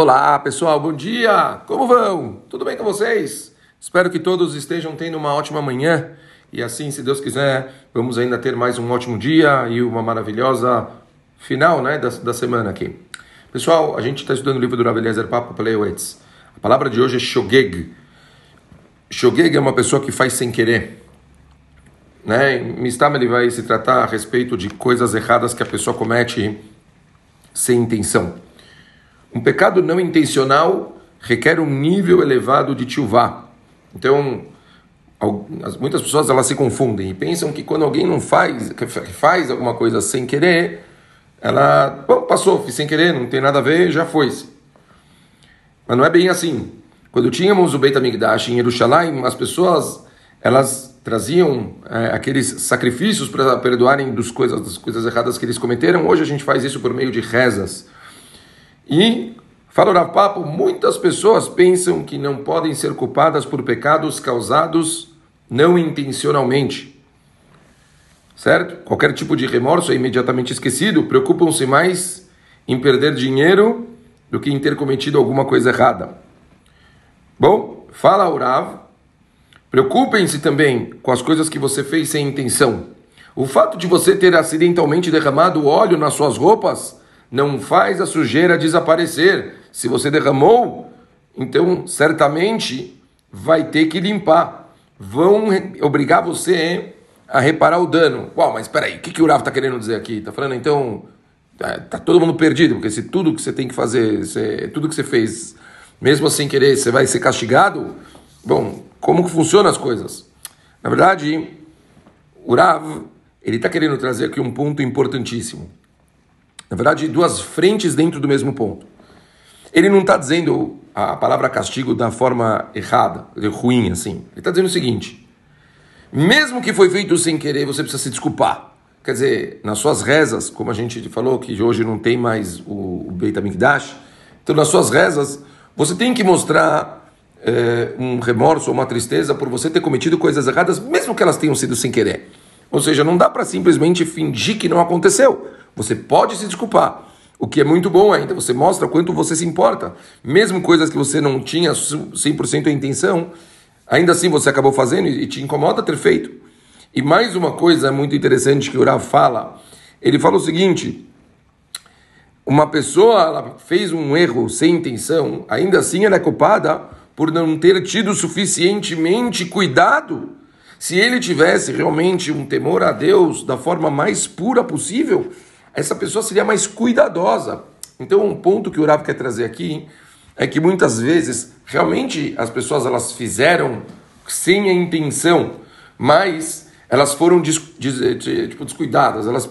Olá pessoal, bom dia! Como vão? Tudo bem com vocês? Espero que todos estejam tendo uma ótima manhã e assim, se Deus quiser, vamos ainda ter mais um ótimo dia e uma maravilhosa final, né, da semana aqui. Pessoal, a gente está estudando o livro do Navelezer Papa, Playweights. A palavra de hoje é Shogeg. Shogeg é uma pessoa que faz sem querer. Né? Mistama, ele vai se tratar a respeito de coisas erradas que a pessoa comete sem intenção. Um pecado não intencional requer um nível elevado de tiuvá. Então, muitas pessoas elas se confundem e pensam que quando alguém não faz alguma coisa sem querer, ela passou, fiz sem querer, não tem nada a ver, já foi. Mas não é bem assim. Quando tínhamos o Beit HaMikdash em Yerushalayim, as pessoas elas traziam aqueles sacrifícios para perdoarem das coisas erradas que eles cometeram. Hoje a gente faz isso por meio de rezas. E, fala o Rav Papo, muitas pessoas pensam que não podem ser culpadas por pecados causados não intencionalmente. Certo? Qualquer tipo de remorso é imediatamente esquecido. Preocupam-se mais em perder dinheiro do que em ter cometido alguma coisa errada. Bom, fala o Rav, preocupem-se também com as coisas que você fez sem intenção. O fato de você ter acidentalmente derramado óleo nas suas roupas não faz a sujeira desaparecer. Se você derramou, então certamente vai ter que limpar. Vão obrigar você a reparar o dano. Uau, mas peraí, o que o Rav está querendo dizer aqui? Está falando, então, está todo mundo perdido, porque se tudo que você tem que fazer, tudo que você fez, mesmo sem querer, você vai ser castigado? Bom, como que funcionam as coisas? Na verdade, o Rav, ele está querendo trazer aqui um ponto importantíssimo. Na verdade, duas frentes dentro do mesmo ponto. Ele não está dizendo a palavra castigo da forma errada, ruim, assim. Ele está dizendo o seguinte: mesmo que foi feito sem querer, você precisa se desculpar. Quer dizer, nas suas rezas, como a gente falou que hoje não tem mais o Beit HaMikdash, então nas suas rezas, você tem que mostrar um remorso ou uma tristeza por você ter cometido coisas erradas, mesmo que elas tenham sido sem querer. Ou seja, não dá para simplesmente fingir que não aconteceu. Você pode se desculpar. O que é muito bom ainda, você mostra quanto você se importa. Mesmo coisas que você não tinha 100% a intenção, ainda assim você acabou fazendo e te incomoda ter feito. E mais uma coisa muito interessante que o Rav fala. Ele fala o seguinte: uma pessoa ela fez um erro sem intenção, ainda assim ela é culpada por não ter tido suficientemente cuidado. Se ele tivesse realmente um temor a Deus da forma mais pura possível, essa pessoa seria mais cuidadosa. Então um ponto que o Rav quer trazer aqui é que muitas vezes, realmente, as pessoas elas fizeram sem a intenção, mas elas foram descuidadas, elas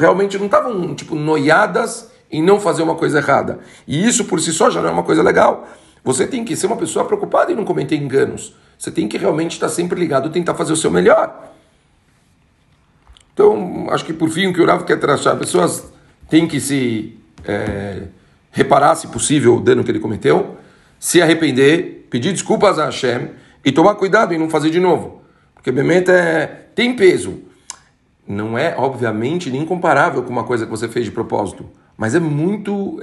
realmente não estavam noiadas em não fazer uma coisa errada. E isso por si só já não é uma coisa legal. Você tem que ser uma pessoa preocupada em não cometer enganos. Você tem que realmente estar sempre ligado, tentar fazer o seu melhor. Então, acho que por fim o que o Rav quer traçar, as pessoas têm que se... reparar, se possível, o dano que ele cometeu, se arrepender, pedir desculpas a Hashem e tomar cuidado em não fazer de novo. Porque Bemet tem peso. Não é, obviamente, nem comparável com uma coisa que você fez de propósito, mas é muito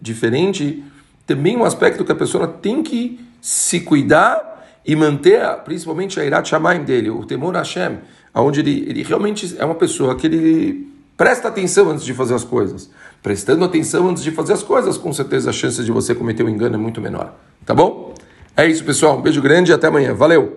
diferente também um aspecto que a pessoa tem que se cuidar e manter, principalmente, a irat chamaim dele, o temor a Hashem, onde ele realmente é uma pessoa que ele... presta atenção antes de fazer as coisas. Prestando atenção antes de fazer as coisas, com certeza a chance de você cometer um engano é muito menor. Tá bom? É isso, pessoal. Um beijo grande e até amanhã. Valeu!